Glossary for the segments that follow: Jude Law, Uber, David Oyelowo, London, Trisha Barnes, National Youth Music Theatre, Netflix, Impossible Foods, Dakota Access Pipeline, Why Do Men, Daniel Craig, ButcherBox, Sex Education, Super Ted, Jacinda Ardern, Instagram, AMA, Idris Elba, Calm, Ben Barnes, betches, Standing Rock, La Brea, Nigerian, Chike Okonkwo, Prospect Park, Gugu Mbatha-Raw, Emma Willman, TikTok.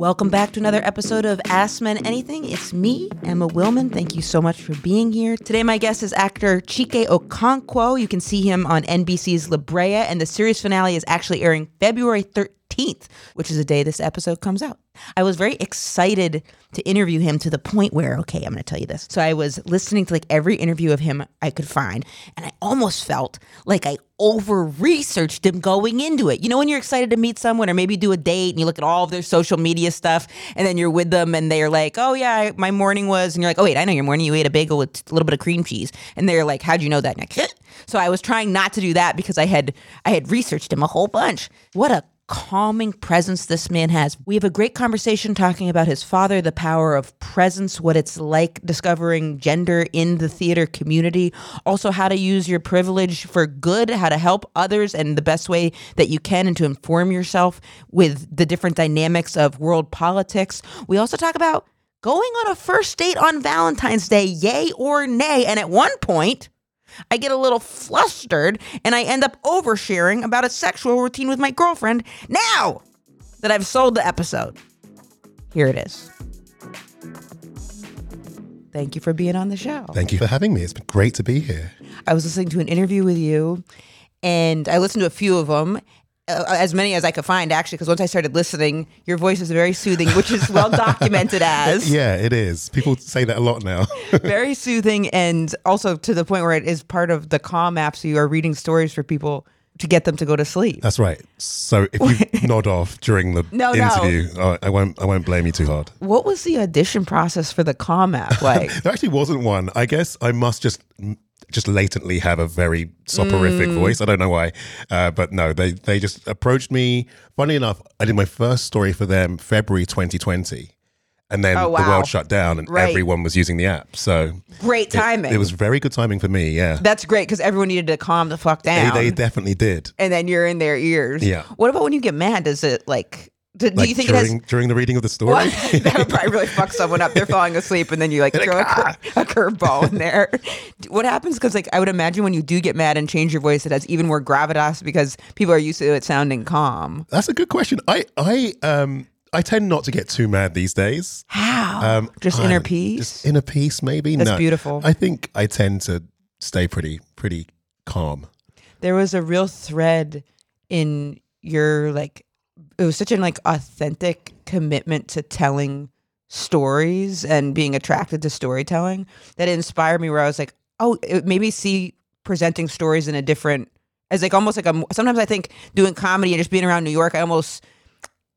Welcome back to another episode of Ask Men Anything. It's me, Emma Willman. Thank you so much for being here. Today, my guest is actor Chike Okonkwo. You can see him on NBC's La Brea, and the series finale is actually airing February 13th, which is the day this episode comes out. I was very excited to interview him to the point where, okay, I'm going to tell you this. So I was listening to every interview of him I could find, and I almost felt like I over-researched him going into it. You know when you're excited to meet someone or maybe do a date and you look at all of their social media stuff and then you're with them and they're like, oh yeah, my morning was, and you're like, oh wait, I know your morning. You ate a bagel with a little bit of cream cheese. And they're like, how'd you know that? And I'm like, so I was trying not to do that because I had researched him a whole bunch. What a calming presence this man has. We have a great conversation talking about his father, the power of presence, what it's like discovering gender in the theater community, also how to use your privilege for good, how to help others and the best way that you can, and to inform yourself with the different dynamics of world politics. We also talk about going on a first date on Valentine's Day, yay or nay. And at one point, I get a little flustered and I end up oversharing about a sexual routine with my girlfriend now that I've sold the episode. Here it is. Thank you for being on the show. Thank you for having me. It's been great to be here. I was listening to an interview with you, and I listened to a few of them, as many as I could find, actually, because once I started listening, your voice is very soothing, which is well documented as. Yeah, it is. People say that a lot now. Very soothing, and also to the point where it is part of the Calm app, so you are reading stories for people to get them to go to sleep. That's right. So if you nod off during the interview, I won't blame you too hard. What was the audition process for the Calm app like? There actually wasn't one. I guess I must just latently have a very soporific voice. I don't know why, but no, they just approached me. Funny enough, I did my first story for them February 2020, and then the world shut down and everyone was using the app. So great timing. It was very good timing for me. Yeah, that's great because everyone needed to calm the fuck down. They definitely did. And then you're in their ears. Yeah. What about when you get mad? Does it do you think during the reading of the story? Well, that would probably really fuck someone up. They're falling asleep, and then you throw a curveball in there. What happens? Because I would imagine when you do get mad and change your voice, it has even more gravitas because people are used to it sounding calm. That's a good question. I tend not to get too mad these days. How? Inner peace. Just inner peace, maybe. That's beautiful. I think I tend to stay pretty calm. There was a real thread in your It was such an authentic commitment to telling stories and being attracted to storytelling that it inspired me, where I was like, oh, maybe see presenting stories in a different, as almost sometimes I think doing comedy and just being around New York,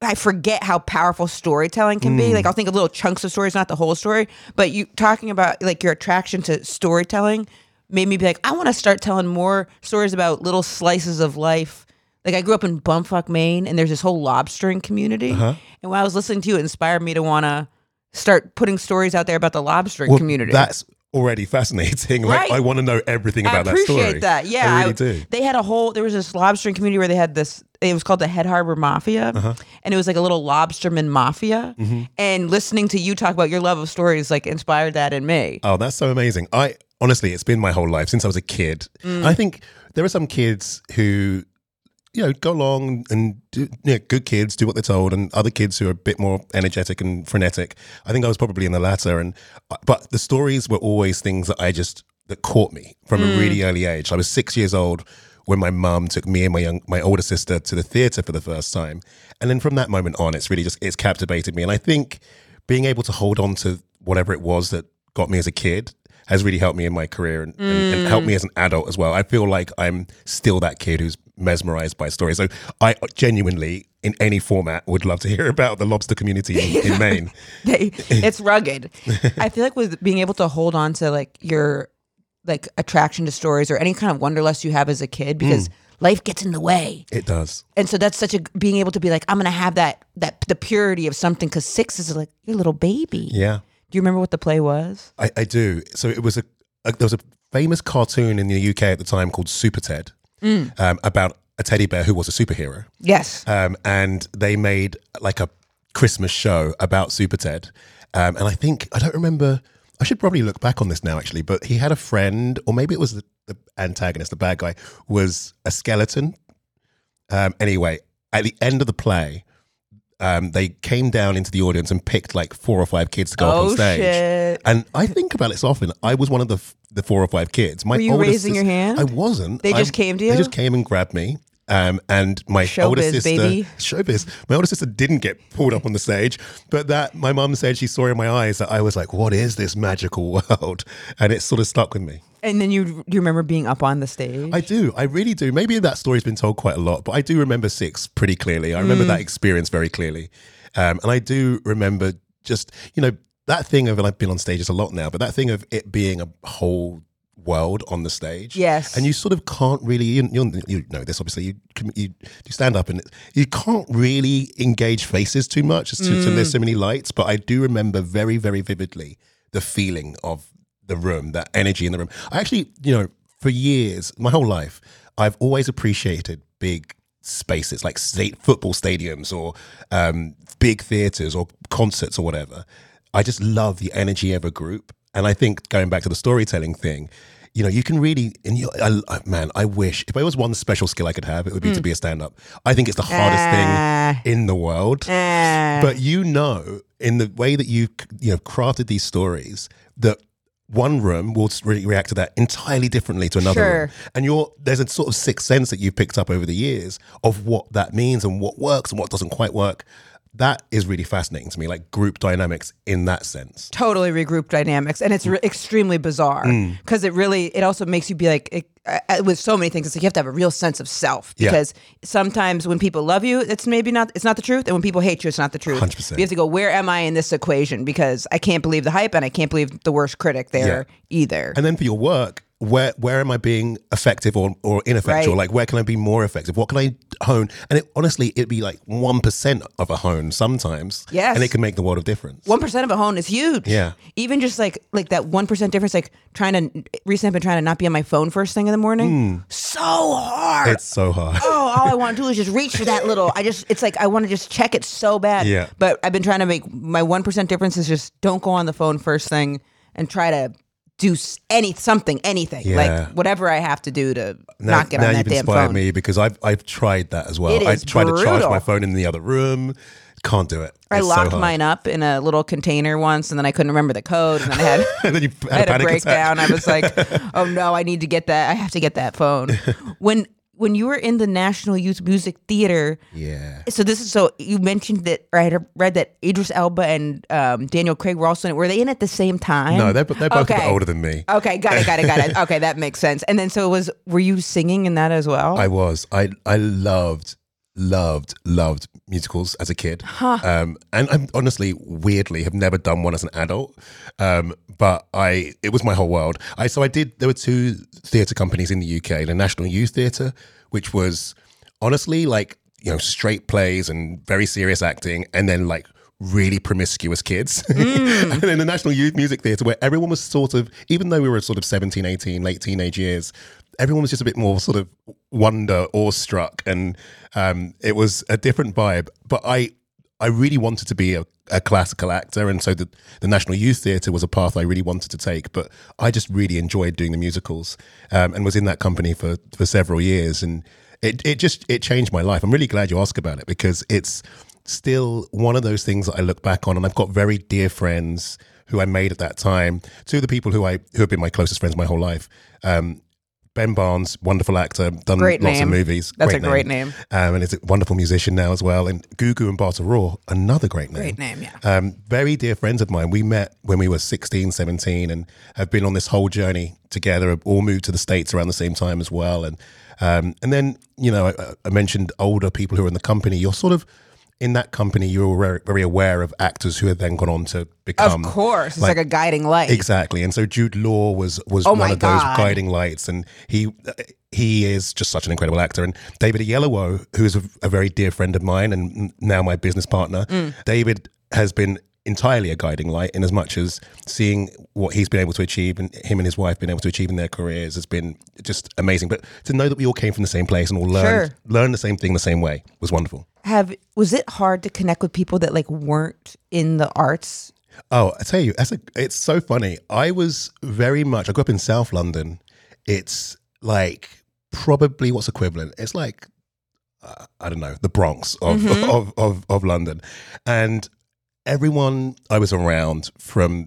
I forget how powerful storytelling can be. I'll think of little chunks of stories, not the whole story, but you talking about your attraction to storytelling made me be I want to start telling more stories about little slices of life. I grew up in bumfuck Maine, and there's this whole lobstering community. Uh-huh. And while I was listening to you, it inspired me to want to start putting stories out there about the lobstering community. That's already fascinating. Right? I want to know everything about that story. I appreciate that. Yeah, I really do. They had there was this lobstering community where they had this, it was called the Head Harbor Mafia. Uh-huh. And it was a little lobsterman mafia. Mm-hmm. And listening to you talk about your love of stories inspired that in me. Oh, that's so amazing. Honestly, it's been my whole life since I was a kid. Mm. I think there are some kids who, go along and do, good kids do what they're told, and other kids who are a bit more energetic and frenetic. I think I was probably in the latter, but the stories were always things that caught me from a really early age. I was 6 years old when my mum took me and my older sister to the theatre for the first time. And then from that moment on, it's really just, it's captivated me. And I think being able to hold on to whatever it was that got me as a kid has really helped me in my career and helped me as an adult as well. I feel like I'm still that kid who's mesmerized by stories. So I genuinely, in any format, would love to hear about the lobster community in Maine. It's rugged. I feel like with being able to hold on to like your like attraction to stories or any kind of wanderlust you have as a kid, because life gets in the way. It does. And so that's such a, being able to be like, I'm going to have that the purity of something, because 6 is like your little baby. Yeah. Do you remember what the play was? I do. So it was there was a famous cartoon in the UK at the time called Super Ted, about a teddy bear who was a superhero. Yes. And they made like a Christmas show about Super Ted. And I think, I don't remember, I should probably look back on this now actually, but he had a friend, or maybe it was the antagonist, the bad guy, was a skeleton. Anyway, at the end of the play, they came down into the audience and picked like 4 or 5 kids to go up on stage. Shit. And I think about it so often. I was one of the 4 or 5 kids. Were you raising your hand? I wasn't. They just came to you? They just came and grabbed me. And my older sister, my older sister didn't get pulled up on the stage, but that my mum said she saw in my eyes that I was like, what is this magical world? And it sort of stuck with me. And then do you remember being up on the stage? I do. I really do. Maybe that story's been told quite a lot, but I do remember 6 pretty clearly. I remember that experience very clearly. And I do remember just, you know, that thing of, and I've been on stages a lot now, but that thing of it being a whole world on the stage. Yes. And you sort of can't really, you know this obviously, you stand up and you can't really engage faces too much to there's so many lights, but I do remember very, very vividly the feeling of the room, that energy in the room. I actually, you know, for years, my whole life, I've always appreciated big spaces like state football stadiums or big theatres or concerts or whatever. I just love the energy of a group. And I think going back to the storytelling thing, you know, you can really, I wish, if there was one special skill I could have, it would be to be a stand-up. I think it's the hardest thing in the world. But you know, in the way that you know, crafted these stories, that one room will react to that entirely differently to another room. And there's a sort of sixth sense that you've picked up over the years of what that means and what works and what doesn't quite work. That is really fascinating to me, like group dynamics in that sense. Totally regroup dynamics. And it's extremely bizarre because it also makes you be like, with so many things, it's like you have to have a real sense of self because sometimes when people love you, it's not the truth. And when people hate you, it's not the truth. 100%. You have to go, where am I in this equation? Because I can't believe the hype and I can't believe the worst critic there either. And then for your work, where am I being effective or ineffectual? Right. Like, where can I be more effective? What can I hone? And it'd be like 1% of a hone sometimes. Yes. And it can make the world of difference. 1% of a hone is huge. Yeah. Even just like that 1% difference, like recently I've been trying to not be on my phone first thing in the morning. So hard. It's so hard. Oh, all I want to do is just reach for that little, it's like, I want to just check it so bad. Yeah. But I've been trying to make my 1% difference is just don't go on the phone first thing and try to do anything, like whatever I have to do to not get on that damn phone. Now you've inspired me because I've tried that as well. I tried to charge my phone in the other room. Can't do it. I locked mine up in a little container once, and then I couldn't remember the code, and then I had, I had a breakdown. I was like, oh no, I need to get that. I have to get that phone. When you were in the National Youth Music Theatre, so you mentioned that, or I had read that Idris Elba and Daniel Craig were also in it. Were they in at the same time? No, they're both a bit older than me. Okay, got it. Okay, that makes sense. And then were you singing in that as well? I was. I loved musicals as a kid. Huh. And I honestly, weirdly, have never done one as an adult. But it was my whole world. There were 2 theatre companies in the UK, the National Youth Theatre, which was honestly like, you know, straight plays and very serious acting, and then like really promiscuous kids. And then the National Youth Music Theatre, where everyone was sort of, even though we were sort of 17, 18, late teenage years, everyone was just a bit more sort of awestruck, and it was a different vibe. But I really wanted to be a classical actor, and so the National Youth Theatre was a path I really wanted to take, but I just really enjoyed doing the musicals and was in that company for several years, and it changed my life. I'm really glad you asked about it because it's still one of those things that I look back on, and I've got very dear friends who I made at that time, 2 of the people who have been my closest friends my whole life. Ben Barnes, wonderful actor, done lots of movies. That's a great name. And is a wonderful musician now as well. And Gugu Mbatha-Raw, another great name. Great name, yeah. Very dear friends of mine. We met when we were 16, 17 and have been on this whole journey together. All moved to the States around the same time as well. And then, you know, I mentioned older people who are in the company. You're sort of, in that company, you were very, very aware of actors who had then gone on to become... Of course. It's like a guiding light. Exactly. And so Jude Law was one of those guiding lights. And he is just such an incredible actor. And David Oyelowo, who is a very dear friend of mine and now my business partner, David has been entirely a guiding light in as much as seeing what he's been able to achieve and him and his wife been able to achieve in their careers has been just amazing. But to know that we all came from the same place and all learned the same thing the same way was wonderful. Was it hard to connect with people that like weren't in the arts? Oh, I tell you, it's so funny. I grew up in South London. It's like probably what's equivalent. It's like, I don't know, the Bronx of London. And everyone I was around from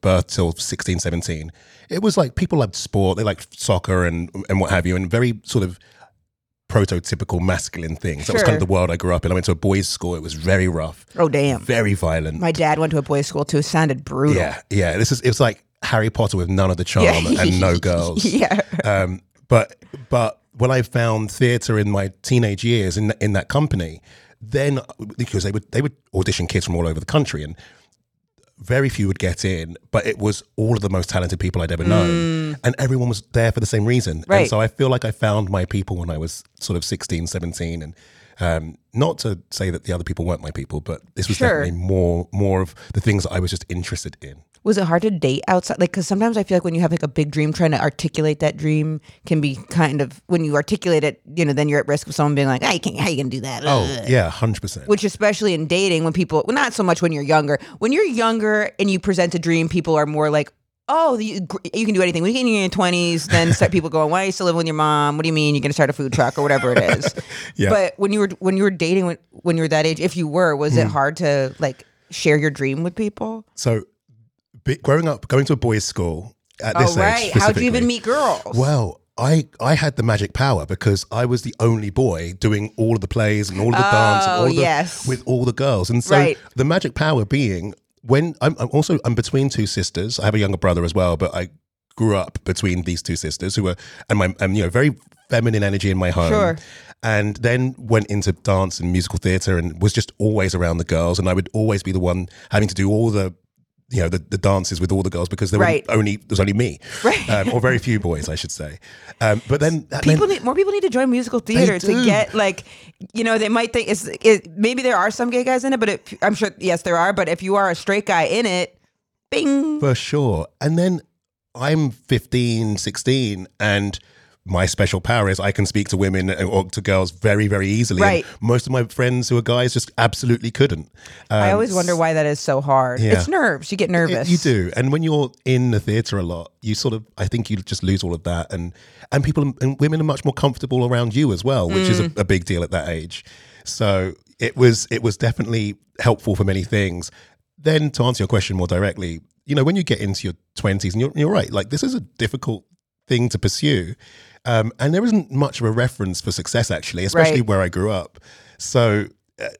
birth till 16, 17, it was like people loved sport. They liked soccer and what have you, and very sort of prototypical masculine things. That was kind of the world I grew up in. I went to a boys' school. It was very rough. Oh, damn. Very violent. My dad went to a boys' school too. It sounded brutal. Yeah. It was like Harry Potter with none of the charm and no girls. Yeah. But when I found theatre in my teenage years in that company, then because they would audition kids from all over the country and very few would get in, but it was all of the most talented people I'd ever known. And everyone was there for the same reason. Right. And so I feel like I found my people when I was sort of 16, 17. And not to say that the other people weren't my people, but this was definitely more of the things that I was just interested in. Was it hard to date outside? Like, because sometimes I feel like when you have like a big dream, trying to articulate that dream can be kind of, when you articulate it, you know, then you're at risk of someone being like, how you gonna do that? Oh, yeah, 100%. Which especially in dating when people, well, not so much when you're younger. When you're younger and you present a dream, people are more like, oh, you can do anything. When you get in your 20s, then start people going, why are you still living with your mom? What do you mean you're going to start a food truck or whatever it is? Yeah. But when you were dating, when you were that age, if you were, was it hard to like share your dream with people? So growing up, going to a boys' school at this age specifically. How'd you even meet girls? Well, I had the magic power because I was the only boy doing all of the plays and all of the dance and all of with all the girls. And so the magic power being... When I'm between two sisters. I have a younger brother as well, but I grew up between these two sisters who were, and very feminine energy in my home. Sure. And then went into dance and musical theatre and was just always around the girls. And I would always be the one having to do all the dances with all the girls because there was only me. Right. Or very few boys, I should say. But then... more people need to join musical theater to get like, you know, they might think, maybe there are some gay guys in it, but I'm sure, yes, there are. But if you are a straight guy in it, bing. For sure. And then I'm 15, 16 and... my special power is I can speak to women or to girls very, very easily. Right. And most of my friends who are guys just absolutely couldn't. I always wonder why that is so hard. Yeah. It's nerves. You get nervous. You do. And when you're in the theatre a lot, you sort of, I think you just lose all of that. And people and women are much more comfortable around you as well, which is a big deal at that age. So it was definitely helpful for many things. Then to answer your question more directly, you know, when you get into your 20s and you're right, like this is a difficult thing to pursue. And there isn't much of a reference for success, actually, especially where I grew up. So,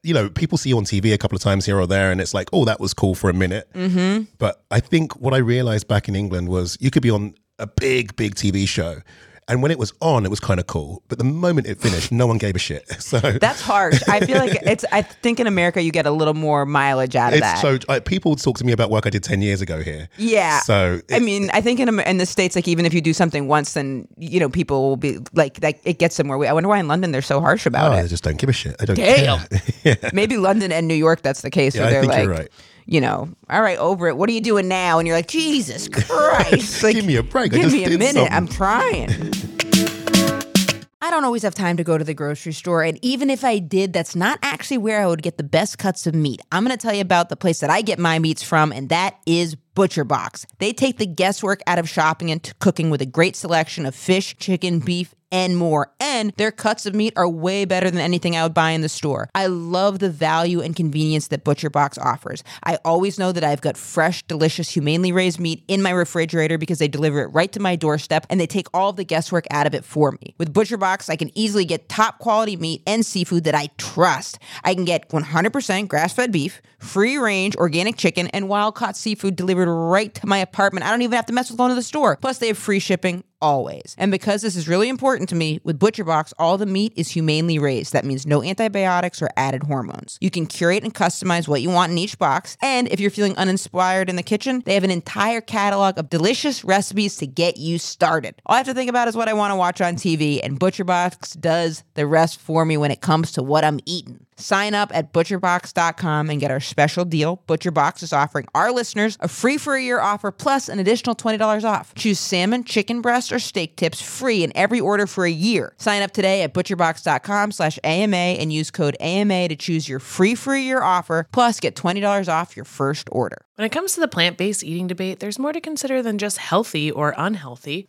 you know, people see you on TV a couple of times here or there, and it's like, oh, that was cool for a minute. Mm-hmm. But I think what I realized back in England was you could be on a big, big TV show. And when it was on, it was kind of cool. But the moment it finished, no one gave a shit. So that's harsh. I feel like I think in America, you get a little more mileage out of that. So people would talk to me about work I did 10 years ago here. Yeah. So I think in the States, like even if you do something once, then, you know, people will be like it gets somewhere. I wonder why in London they're so harsh about it. They just don't give a shit. I don't care. Yeah. Maybe London and New York, that's the case. Yeah, where they're you're right. You know, all right, over it. What are you doing now? And you're like, Jesus Christ. Like, give me a break. Give me a minute. Something. I'm trying. I don't always have time to go to the grocery store. And even if I did, that's not actually where I would get the best cuts of meat. I'm going to tell you about the place that I get my meats from, and that is ButcherBox. They take the guesswork out of shopping and cooking with a great selection of fish, chicken, beef, and more. And their cuts of meat are way better than anything I would buy in the store. I love the value and convenience that ButcherBox offers. I always know that I've got fresh, delicious, humanely raised meat in my refrigerator because they deliver it right to my doorstep and they take all of the guesswork out of it for me. With ButcherBox, I can easily get top quality meat and seafood that I trust. I can get 100% grass-fed beef, free-range organic chicken, and wild-caught seafood delivered right to my apartment. I don't even have to mess with going to the store. Plus, they have free shipping always. And because this is really important to me, with ButcherBox, all the meat is humanely raised. That means no antibiotics or added hormones. You can curate and customize what you want in each box. And if you're feeling uninspired in the kitchen, they have an entire catalog of delicious recipes to get you started. All I have to think about is what I want to watch on TV, and ButcherBox does the rest for me when it comes to what I'm eating. Sign up at ButcherBox.com and get our special deal. ButcherBox is offering our listeners a free for a year offer plus an additional $20 off. Choose salmon, chicken breast, or steak tips free in every order for a year. Sign up today at ButcherBox.com/AMA and use code AMA to choose your free for a year offer plus get $20 off your first order. When it comes to the plant-based eating debate, there's more to consider than just healthy or unhealthy.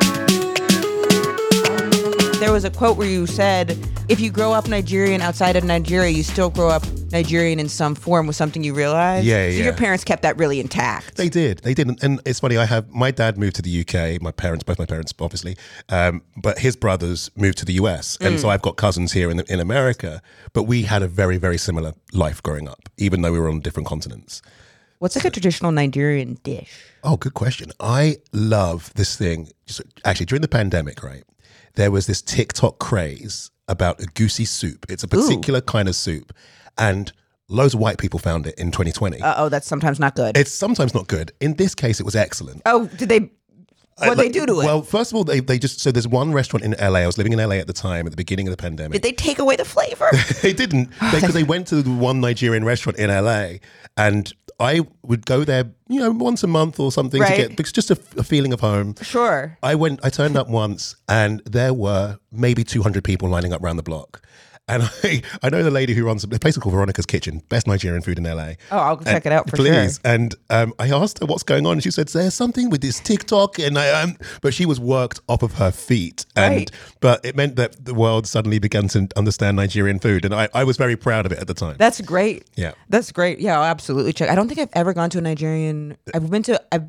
There was a quote where you said, if you grow up Nigerian outside of Nigeria, you still grow up Nigerian in some form, was something you realized? Yeah. Your parents kept that really intact. They did. And it's funny, my dad moved to the UK, both my parents, obviously, but his brothers moved to the US. And so I've got cousins here in America, but we had a very, very similar life growing up, even though we were on different continents. What's like a traditional Nigerian dish? Oh, good question. I love this thing. Actually, during the pandemic, right? There was this TikTok craze about a goosey soup. It's a particular kind of soup. And loads of white people found it in 2020. Uh-oh, that's sometimes not good. It's sometimes not good. In this case, it was excellent. Oh, what did they do to it? Well, first of all, they just... So there's one restaurant in LA. I was living in LA at the time, at the beginning of the pandemic. Did they take away the flavor? They didn't. Because they went to the one Nigerian restaurant in LA and... I would go there, once a month or something, right, to get just a feeling of home. Sure. I turned up once and there were maybe 200 people lining up around the block. And I know the lady who runs a place called Veronica's Kitchen, best Nigerian food in LA. Oh, I'll check it out for sure. Please. And I asked her what's going on, and she said, "There's something with this TikTok." And but she was worked off of her feet, and right, but it meant that the world suddenly began to understand Nigerian food, and I was very proud of it at the time. That's great. Yeah, that's great. Yeah, I'll absolutely check. I don't think I've ever gone to a Nigerian. I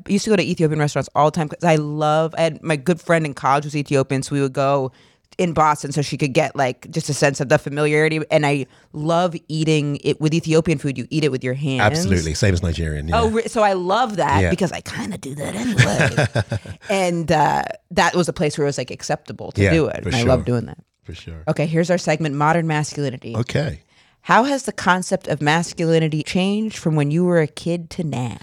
used to go to Ethiopian restaurants all the time because I had my good friend in college was Ethiopian, so we would go in Boston so she could get just a sense of the familiarity. And I love eating it with Ethiopian food. You eat it with your hands. Absolutely. Same as Nigerian. Yeah. Oh, so I love that because I kind of do that anyway. And that was a place where it was acceptable to do it. And I love doing that. For sure. Okay. Here's our segment, Modern Masculinity. Okay. How has the concept of masculinity changed from when you were a kid to now?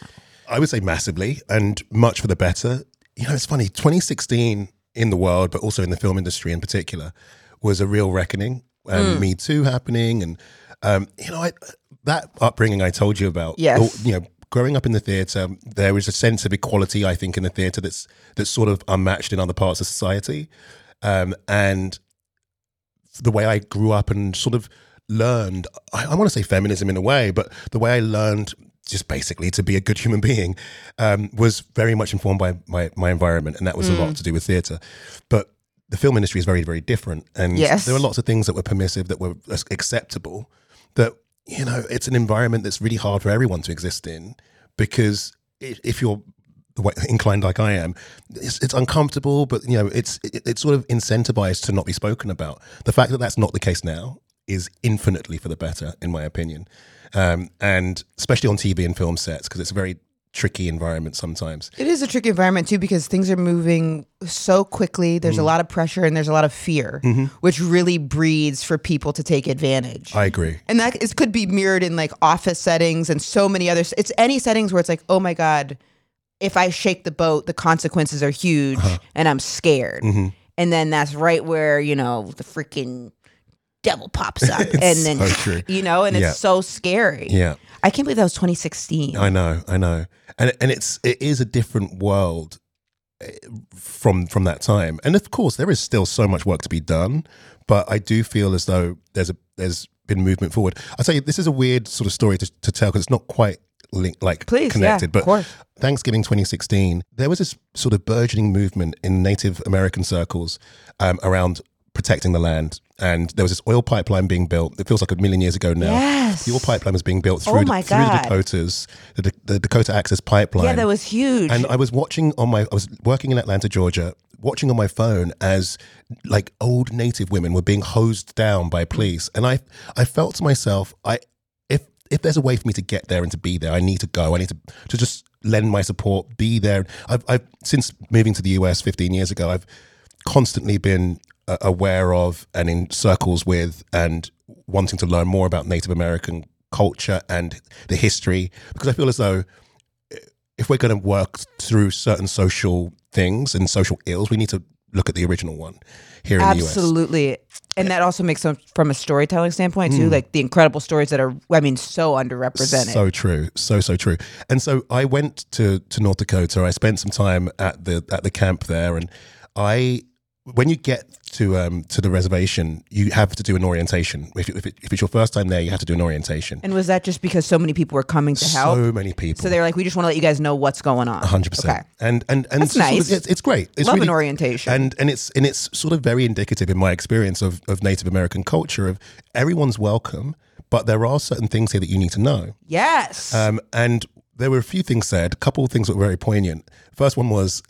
I would say massively, and much for the better. It's funny, 2016, in the world, but also in the film industry in particular, was a real reckoning. Me Too happening. And, that upbringing I told you about, yes, growing up in the theatre, there was a sense of equality, I think, in the theatre that's sort of unmatched in other parts of society. And the way I grew up and sort of learned, I want to say feminism in a way, but the way I learned just basically to be a good human being was very much informed by my environment, and that was a lot to do with theatre. But the film industry is very, very different, and there were lots of things that were permissive, that were acceptable, that it's an environment that's really hard for everyone to exist in, because if you're inclined like I am, it's uncomfortable, but it's sort of incentivized to not be spoken about. The fact that that's not the case now is infinitely for the better, in my opinion. And especially on TV and film sets, because it's a very tricky environment sometimes. It is a tricky environment too, because things are moving so quickly. There's a lot of pressure and there's a lot of fear, which really breeds for people to take advantage. I agree. And that is, could be mirrored in like office settings and so many others. It's any settings where it's like, oh my God, if I shake the boat, the consequences are huge and I'm scared. And then that's right where, you know, the freaking devil pops up and then, so you know, and it's so scary. Yeah. I can't believe that was 2016. I know. And it is a different world from that time. And of course, there is still so much work to be done, but I do feel as though there's been movement forward. I'll tell you, this is a weird sort of story to tell because it's not quite connected, but Thanksgiving 2016, there was this sort of burgeoning movement in Native American circles around protecting the land. And there was this oil pipeline being built. It feels like a million years ago now. Yes. The oil pipeline was being built through the Dakotas, the Dakota Access Pipeline. Yeah, that was huge. And I was working in Atlanta, Georgia, watching on my phone as like old Native women were being hosed down by police. And I felt to myself, if there's a way for me to get there and to be there, I need to go. I need to just lend my support, be there. I've since moving to the US 15 years ago, I've constantly been aware of and in circles with and wanting to learn more about Native American culture and the history, because I feel as though if we're going to work through certain social things and social ills, we need to look at the original one here in the US. Absolutely. And that also makes sense from a storytelling standpoint too, like the incredible stories that are, I mean, so underrepresented. So true. So true. And so I went to North Dakota. I spent some time at the camp there, and when you get to the reservation, you have to do an orientation. If it's your first time there, you have to do an orientation. And was that just because so many people were coming to help? So many people. So they're like, we just want to let you guys know what's going on. 100%. Okay. And that's nice. Sort of, it's great. It's love really, an orientation. And it's sort of very indicative in my experience of Native American culture of everyone's welcome, but there are certain things here that you need to know. Yes. And there were a few things said. A couple of things that were very poignant. First one was,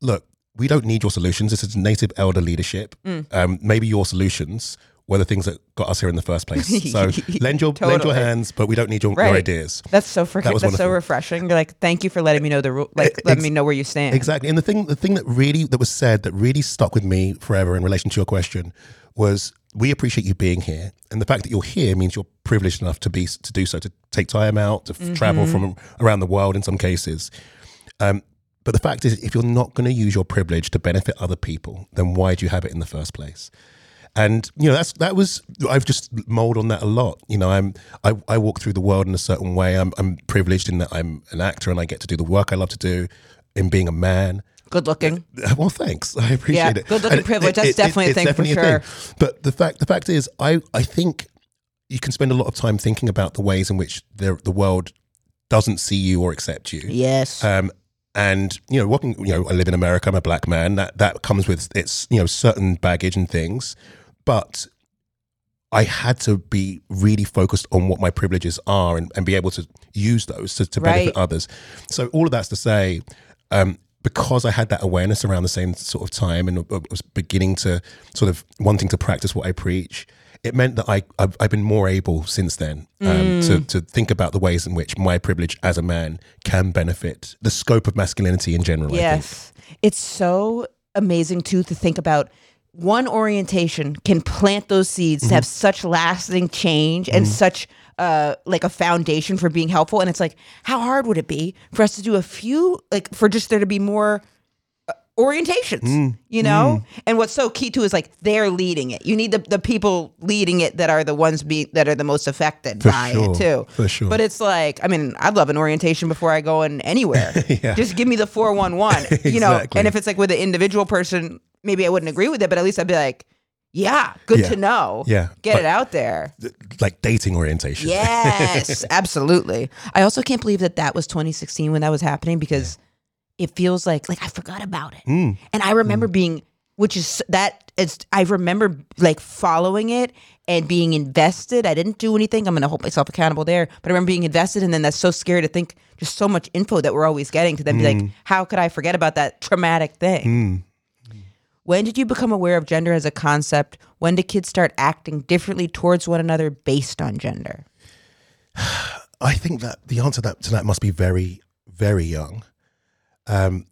look, we don't need your solutions. This is Native elder leadership. Maybe your solutions were the things that got us here in the first place. So lend your hands, but we don't need your ideas. That's so freaking. That's so refreshing. You're like, thank you for letting me know the rule. Let me know where you stand. Exactly. And the thing that was said that really stuck with me forever in relation to your question was, we appreciate you being here, and the fact that you're here means you're privileged enough to do so, to take time out to travel from around the world in some cases. But the fact is, if you're not going to use your privilege to benefit other people, then why do you have it in the first place? And, you know, I've just mulled on that a lot. You know, I walk through the world in a certain way. I'm privileged in that I'm an actor and I get to do the work I love to do in being a man. Good looking. Well, thanks. I appreciate it. Good looking privilege. That's definitely a thing for sure. But the fact is, I think you can spend a lot of time thinking about the ways in which the world doesn't see you or accept you. Yes. And, you know, I live in America, I'm a black man, that comes with its, you know, certain baggage and things, but I had to be really focused on what my privileges are and be able to use those to benefit others. So all of that's to say, because I had that awareness around the same sort of time and was beginning to sort of wanting to practice what I preach, it meant that I've been more able since then to think about the ways in which my privilege as a man can benefit the scope of masculinity in general. Yes. I think. It's so amazing too to think about one orientation can plant those seeds to have such lasting change and such like a foundation for being helpful. And it's like, how hard would it be for us to do a few, like for just there to be more orientations, you know? And what's so key too is like they're leading it. You need the people leading it that are the ones that are the most affected it too. For sure. But it's like, I mean, I'd love an orientation before I go in anywhere. Just give me the 411, you know? And if it's like with an individual person, maybe I wouldn't agree with it, but at least I'd be like, yeah, good to know. Yeah. Get it out there. Like dating orientation. Yes, absolutely. I also can't believe that was 2016 when that was happening because it feels like I forgot about it. And I remember following it and being invested. I didn't do anything. I'm going to hold myself accountable there. But I remember being invested, and then that's so scary to think just so much info that we're always getting to then be like, how could I forget about that traumatic thing? When did you become aware of gender as a concept? When do kids start acting differently towards one another based on gender? I think that the answer to that must be very, very young. Actually,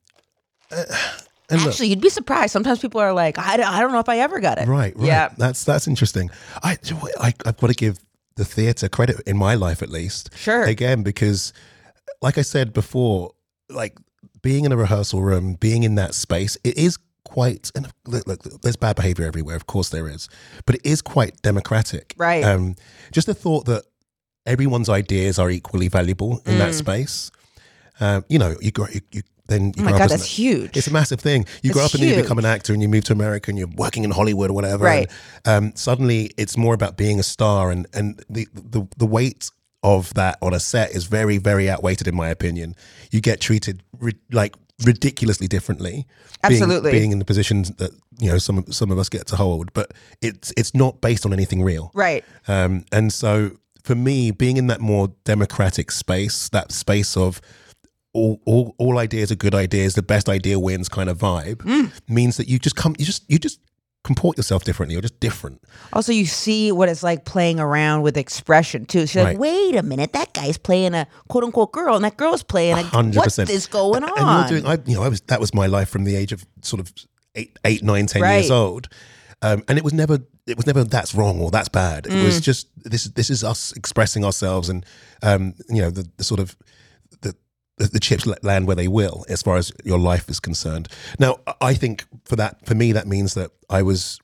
look, you'd be surprised. Sometimes people are like, I don't know if I ever got it. Right. Yeah. That's interesting. I've got to give the theatre credit in my life, at least. Sure. Again, because like I said before, like being in a rehearsal room, being in that space, it is quite, and look, there's bad behaviour everywhere, of course there is, but it is quite democratic. Right. Just the thought that everyone's ideas are equally valuable in that space. You grow up, that's huge. It's a massive thing. You grow up and you become an actor and you move to America and you're working in Hollywood or whatever. Right. And, suddenly it's more about being a star, and the weight of that on a set is very, very outweighed, in my opinion. You get treated like ridiculously differently. Absolutely. Being in the positions that, you know, some of us get to hold, but it's not based on anything real. Right. And so for me, being in that more democratic space, that space of all ideas are good ideas, the best idea wins kind of vibe, means that you just comport yourself differently. You're just different. Also, you see what it's like playing around with expression too. So you're like, wait a minute, that guy's playing a quote unquote girl, and that girl's playing 100%. What is going on? And that was my life from the age of sort of 8, 9, 10 years old, and it was never that's wrong or that's bad. It was just this is us expressing ourselves, and the sort of. The chips land where they will, as far as your life is concerned. Now, I think for me, that means that I was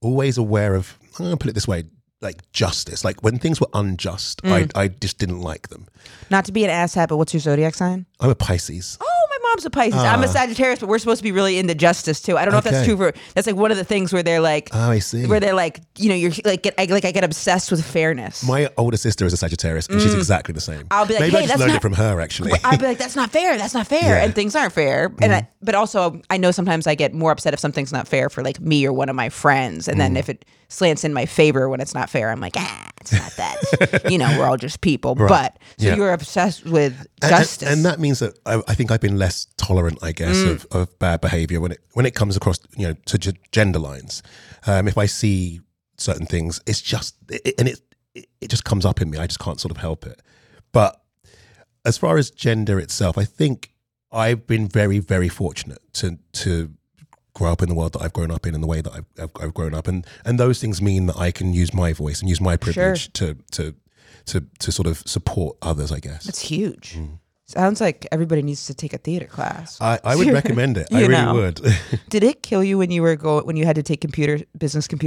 always aware of, I'm going to put it this way, like justice. Like when things were unjust, I just didn't like them. Not to be an asshat, but what's your zodiac sign? I'm a Pisces. Oh, my mom's a Pisces. I'm a Sagittarius, but we're supposed to be really into justice too. I don't know if that's true for, that's like one of the things where they're like, oh, I see. Where they're like, you know, you're like, I get obsessed with fairness. My older sister is a Sagittarius and she's exactly the same. I'll be like, maybe hey, I just learned it from her actually. I'll be like, that's not fair. Yeah. And things aren't fair. And but also I know sometimes I get more upset if something's not fair for like me or one of my friends. And then if it slants in my favor when it's not fair, I'm like, it's not that, you know, we're all just people. Right. But so you're obsessed with justice. And that means that I think I've been less tolerant, I guess, of bad behavior when it comes across, you know, to gender lines. If I see certain things, it's just it just comes up in me. I just can't sort of help it. But as far as gender itself, I think I've been very, very fortunate to grow up in the world that I've grown up in the way that I've grown up, and those things mean that I can use my voice and use my privilege to sort of support others, I guess. That's huge. Sounds like everybody needs to take a theater class. I would recommend it. I really would. Did it kill you when you had to take computer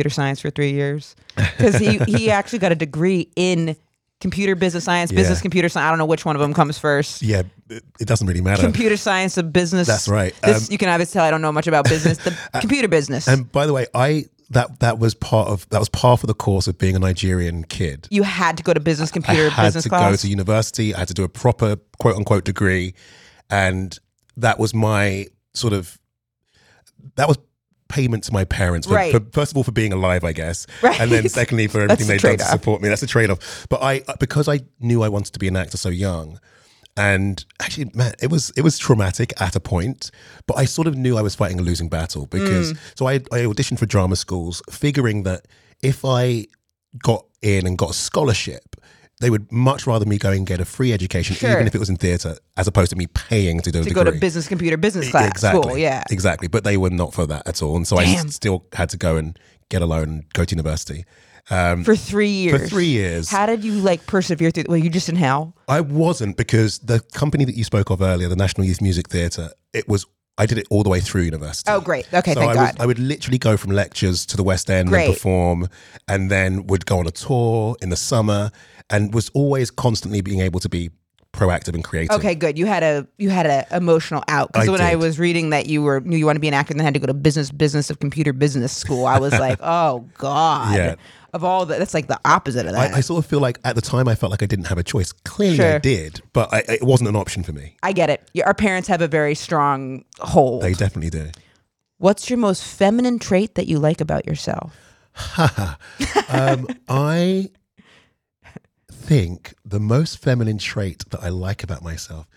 science for 3 years? Because he actually got a degree in computer business science, business computer science. I don't know which one of them comes first. Yeah, it doesn't really matter. Computer science, the business. That's right. You can obviously tell I don't know much about business. The computer business. And by the way, that was par for the course of being a Nigerian kid. You had to go to business class? I had to go to university. I had to do a proper quote unquote degree. And that was my sort of, that was payment to my parents. For first of all, for being alive, I guess. Right. And then secondly, for everything they've done to support me. That's a trade-off. But because I knew I wanted to be an actor so young, and actually, man, it was traumatic at a point, but I sort of knew I was fighting a losing battle because, so I auditioned for drama schools, figuring that if I got in and got a scholarship, they would much rather me go and get a free education, even if it was in theatre, as opposed to me paying to do a degree. To go to business class. Exactly. School, yeah. Exactly. But they were not for that at all. And so I still had to go and get a loan and go to university. For 3 years. How did you like persevere through? Well, you just in hell. I wasn't, because the company that you spoke of earlier, the National Youth Music Theatre, I did it all the way through university. Oh, great. Okay, so thank God. I would literally go from lectures to the West End and perform, and then would go on a tour in the summer, and was always constantly being able to be proactive and creative. Okay, good. You had an emotional out. Because when I was reading that you knew you wanted to be an actor and then had to go to computer business school, I was like, oh God. Yeah. Of all that's like the opposite of that. I sort of feel like at the time I felt like I didn't have a choice. Clearly I did, but it wasn't an option for me. I get it. Our parents have a very strong hold. They definitely do. What's your most feminine trait that you like about yourself? I think the most feminine trait that I like about myself,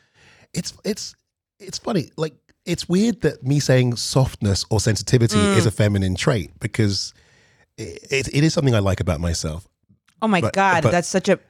it's funny, like it's weird that me saying softness or sensitivity is a feminine trait, because it is something I like about myself. Oh my God, that's such a,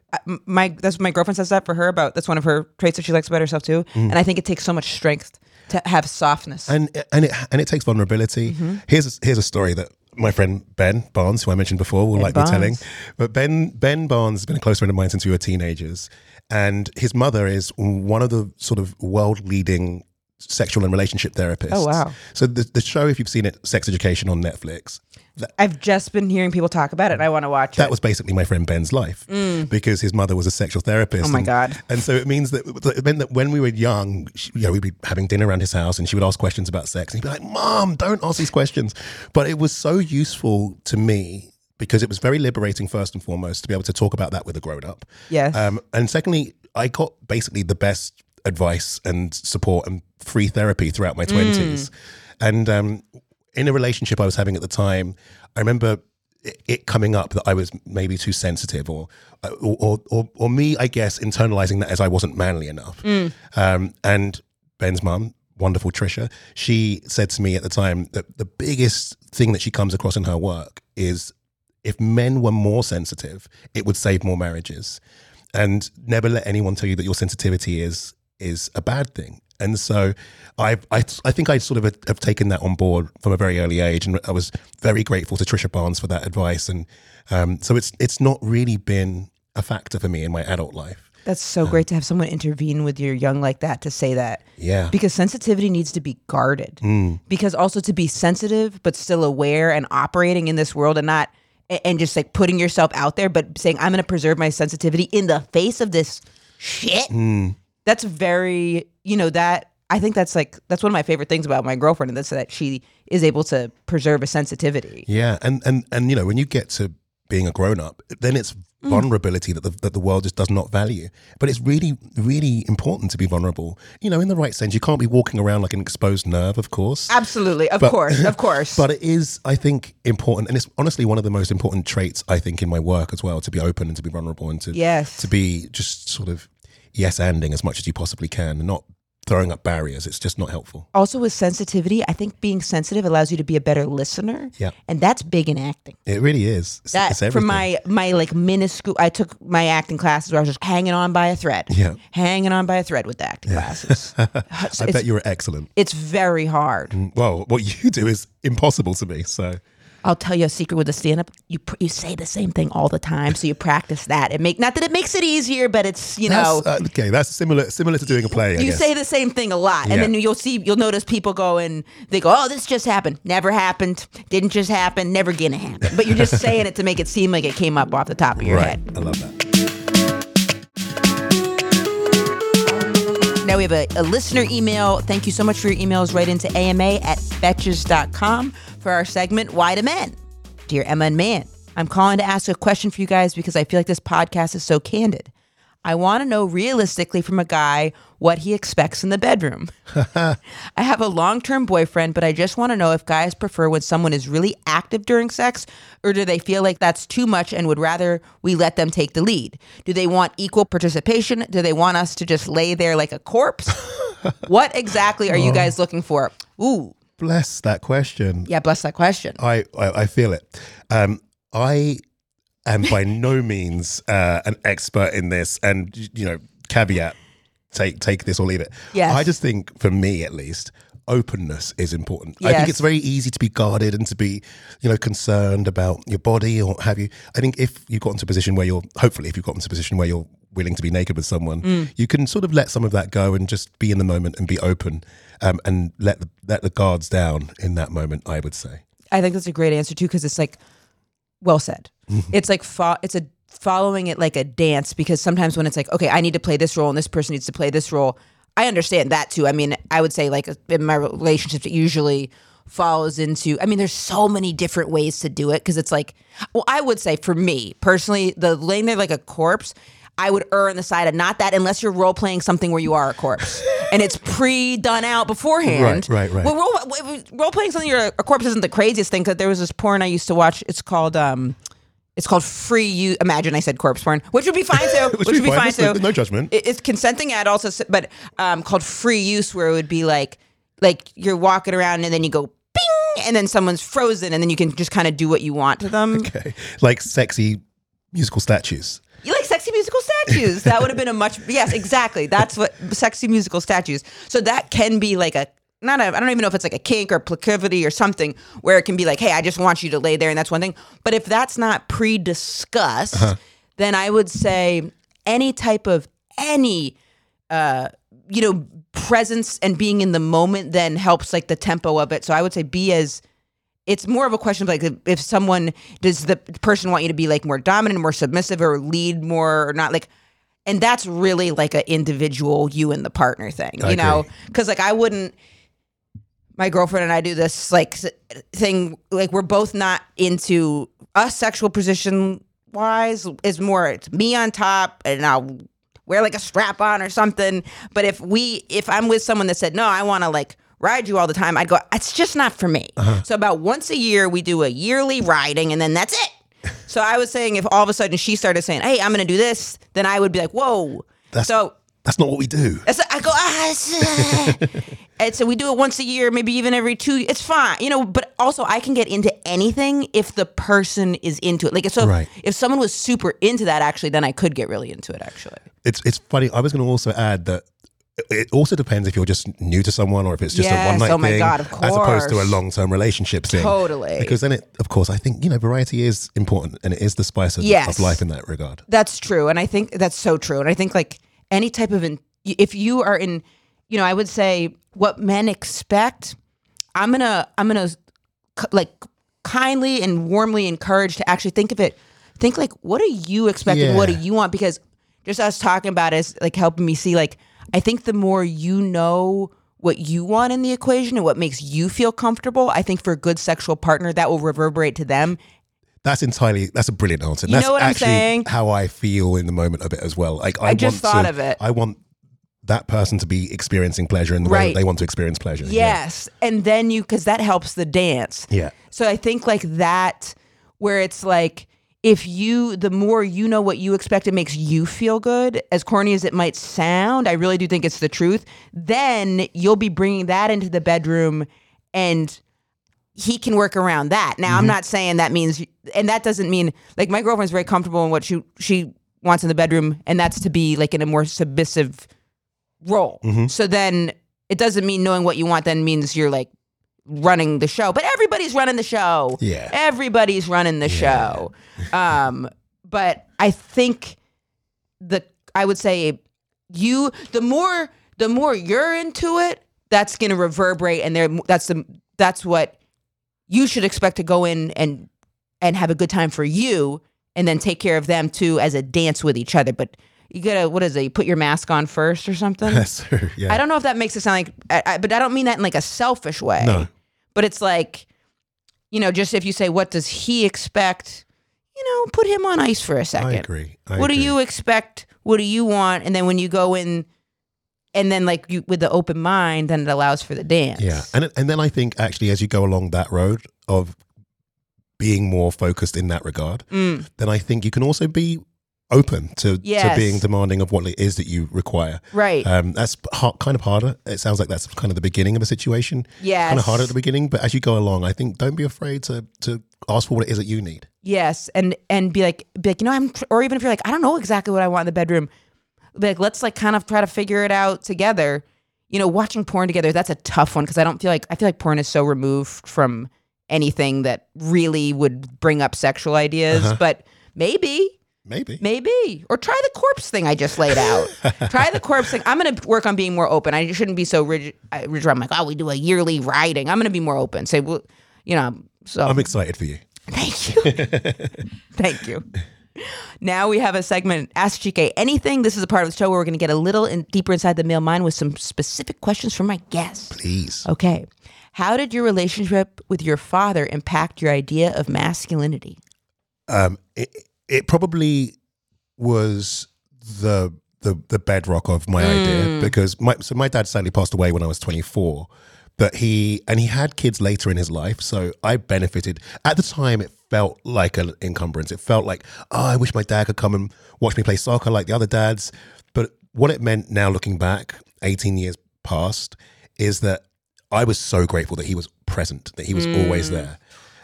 that's my girlfriend says that for her about, that's one of her traits that she likes about herself too. And I think it takes so much strength to have softness. And it takes vulnerability. Here's a story that my friend Ben Barnes, who I mentioned before, will like me telling. But Ben Barnes has been a close friend of mine since we were teenagers. And his mother is one of the sort of world-leading sexual and relationship therapists. Oh, wow. So the show, if you've seen it, Sex Education on Netflix. I've just been hearing people talk about it and I want to watch it. That was basically my friend Ben's life because his mother was a sexual therapist. Oh my God. And so it meant that when we were young, we'd be having dinner around his house and she would ask questions about sex. And he'd be like, Mom, don't ask these questions. But it was so useful to me because it was very liberating, first and foremost, to be able to talk about that with a grown-up. Yes. And secondly, I got basically the best advice and support and free therapy throughout my 20s. And in a relationship I was having at the time, I remember it coming up that I was maybe too sensitive or me, I guess, internalizing that as I wasn't manly enough. And Ben's mum, wonderful Trisha, she said to me at the time that the biggest thing that she comes across in her work is if men were more sensitive, it would save more marriages. And never let anyone tell you that your sensitivity is a bad thing. And so I think I sort of have taken that on board from a very early age, and I was very grateful to Trisha Barnes for that advice. And so it's not really been a factor for me in my adult life. That's so great to have someone intervene with your young like that to say that. Yeah. Because sensitivity needs to be guarded. Because also to be sensitive but still aware and operating in this world and not and just like putting yourself out there but saying I'm going to preserve my sensitivity in the face of this shit. That's very, I think that's one of my favorite things about my girlfriend, and that's that she is able to preserve a sensitivity. Yeah. And when you get to being a grown up, then it's vulnerability that the world just does not value. But it's really, really important to be vulnerable, in the right sense. You can't be walking around like an exposed nerve, of course. Absolutely. Of course. But it is, I think, important. And it's honestly one of the most important traits, I think, in my work as well, to be open and to be vulnerable and to be just sort of yes-anding as much as you possibly can and not throwing up barriers. It's just not helpful. Also with sensitivity, I think being sensitive allows you to be a better listener. Yeah. And that's big in acting. It really is. It's everything. For my like minuscule, I took my acting classes where I was just hanging on by a thread. Yeah. Hanging on by a thread with the acting classes. So I bet you were excellent. It's very hard. Well, what you do is impossible to me, so... I'll tell you a secret with the stand-up. You say the same thing all the time, so you practice that. Not that it makes it easier, but it's that's similar to doing a play. I guess. Say the same thing a lot, and then you'll notice people go and they go, "Oh, this just happened. Never happened. Didn't just happen. Never gonna happen." But you're just saying it to make it seem like it came up off the top of your head. I love that. Now we have a listener email. Thank you so much for your emails. Write into ama@betches.com for our segment, Why Do Men? Dear Emma and Man, I'm calling to ask a question for you guys because I feel like this podcast is so candid. I want to know realistically from a guy what he expects in the bedroom. I have a long-term boyfriend, but I just want to know if guys prefer when someone is really active during sex, or do they feel like that's too much and would rather we let them take the lead? Do they want equal participation? Do they want us to just lay there like a corpse? What exactly are you guys looking for? Ooh. Bless that question. Yeah, bless that question. I feel it. I am by no means an expert in this, and caveat, take this or leave it. Yes. I just think, for me at least, openness is important. Yes. I think it's very easy to be guarded and to be, concerned about your body or have you. I think if you've gotten to a position where you're willing to be naked with someone, you can sort of let some of that go and just be in the moment and be open, and let the guards down in that moment, I would say. I think that's a great answer too, because it's like, well said. It's like following it like a dance, because sometimes when it's like, okay, I need to play this role and this person needs to play this role, I understand that too. I mean, I would say like in my relationships, it usually follows into, I mean, there's so many different ways to do it, because it's like, well, I would say for me personally, the laying there like a corpse, I would err on the side of not that, unless you're role playing something where you are a corpse and it's pre-done out beforehand. Right. Well, role playing something you're a corpse isn't the craziest thing, because there was this porn I used to watch. It's called free. You imagine I said corpse porn, which would be fine too. No judgment. It's consenting adults, but called free use, where it would be like like you're walking around and then you go bing, and then someone's frozen and then you can just kind of do what you want to them. Okay, like sexy musical statues. You like sexy musical statues. That would have been a much, yes, exactly. That's what, sexy musical statues. So that can be like I don't even know if it's like a kink or proclivity or something where it can be like, hey, I just want you to lay there and that's one thing. But if that's not pre-discussed, then I would say any type of presence and being in the moment then helps like the tempo of it. So I would say it's more of a question of like if someone, does the person want you to be like more dominant, more submissive, or lead more or not? Like, and that's really like an individual, you and the partner thing, you know? Because like I wouldn't, my girlfriend and I do this like thing, like we're both not into us sexual position wise is more, it's me on top and I'll wear like a strap on or something. But if I'm with someone that said, no, I want to like ride you all the time, I'd go, it's just not for me. So about once a year, we do a yearly riding and then that's it. So I was saying if all of a sudden she started saying, hey, I'm going to do this, then I would be like, whoa. That's not what we do. I go, and so we do it once a year, maybe even every 2 years. It's fine. You know, but also I can get into anything if the person is into it. Like, so if someone was super into that, actually, then I could get really into it, actually. It's funny. I was going to also add that it also depends if you're just new to someone or if it's just a one-night thing, God, of course, as opposed to a long-term relationship thing. Totally. Because then it, of course, I think, you know, variety is important and it is the spice of life in that regard. That's true. And I think that's so true. And I think like any type of, if you are in, you know, I would say what men expect, I'm going to kindly and warmly encourage to actually think of it. Think like, what do you expect and what do you want? Because just us talking about it is like helping me see like, I think the more you know what you want in the equation and what makes you feel comfortable, I think for a good sexual partner, that will reverberate to them. That's a brilliant answer. You know what I'm saying? That's actually how I feel in the moment of it as well. Like I just thought of it. I want that person to be experiencing pleasure in the way that they want to experience pleasure. Yes. Yeah. And then because that helps the dance. Yeah. So I think like that, where it's like, the more you know what you expect, it makes you feel good. As corny as it might sound, I really do think it's the truth. Then you'll be bringing that into the bedroom and he can work around that. Now, I'm not saying that means, and that doesn't mean, like my girlfriend's very comfortable in what she wants in the bedroom, and that's to be like in a more submissive role. So then it doesn't mean knowing what you want then means you're like running the show, but everybody's running the show. Yeah. Everybody's running the show. But I think I would say the more you're into it, that's going to reverberate, and that's what you should expect to go in and have a good time for you, and then take care of them too as a dance with each other. But you gotta, what is it? You put your mask on first or something. That's true. Yeah. I don't know if that makes it sound like, but I don't mean that in like a selfish way. No. But it's like, you know, just if you say, what does he expect? You know, put him on ice for a second. I agree. What do you expect? What do you want? And then when you go in, and then like you with the open mind, then it allows for the dance. Yeah. And then I think actually as you go along that road of being more focused in that regard, then I think you can also be open to being demanding of what it is that you require. Right. That's kind of harder. It sounds like that's kind of the beginning of a situation. Yeah. Kind of harder at the beginning, but as you go along, I think don't be afraid to ask for what it is that you need. Yes. And be like, you know, or even if you're like, I don't know exactly what I want in the bedroom, be like, let's like kind of try to figure it out together. You know, watching porn together, that's a tough one because I feel like porn is so removed from anything that really would bring up sexual ideas, but Maybe. Or try the corpse thing I just laid out. Try the corpse thing. I'm going to work on being more open. I shouldn't be so rigid. I'm like, we do a yearly riding. I'm going to be more open. Say, well, you know. So I'm excited for you. Thank you. Thank you. Now we have a segment, Ask Chike Anything. This is a part of the show where we're going to get a little deeper inside the male mind with some specific questions from my guests. Please. Okay. How did your relationship with your father impact your idea of masculinity? It probably was the bedrock of my idea because my dad sadly passed away when I was 24, but he had kids later in his life. So I benefited. At the time, it felt like an encumbrance. It felt like, I wish my dad could come and watch me play soccer like the other dads. But what it meant now looking back, 18 years past, is that I was so grateful that he was present, that he was always there.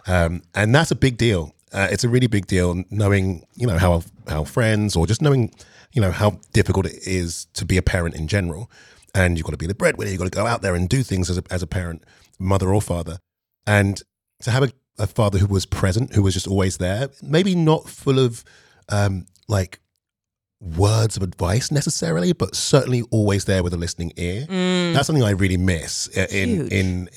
And that's a big deal. It's a really big deal, knowing, you know, how friends, or just knowing, you know, how difficult it is to be a parent in general. And you've got to be the breadwinner. You've got to go out there and do things as a parent, mother or father. And to have a father who was present, who was just always there, maybe not full of like words of advice necessarily, but certainly always there with a listening ear. That's something I really miss. And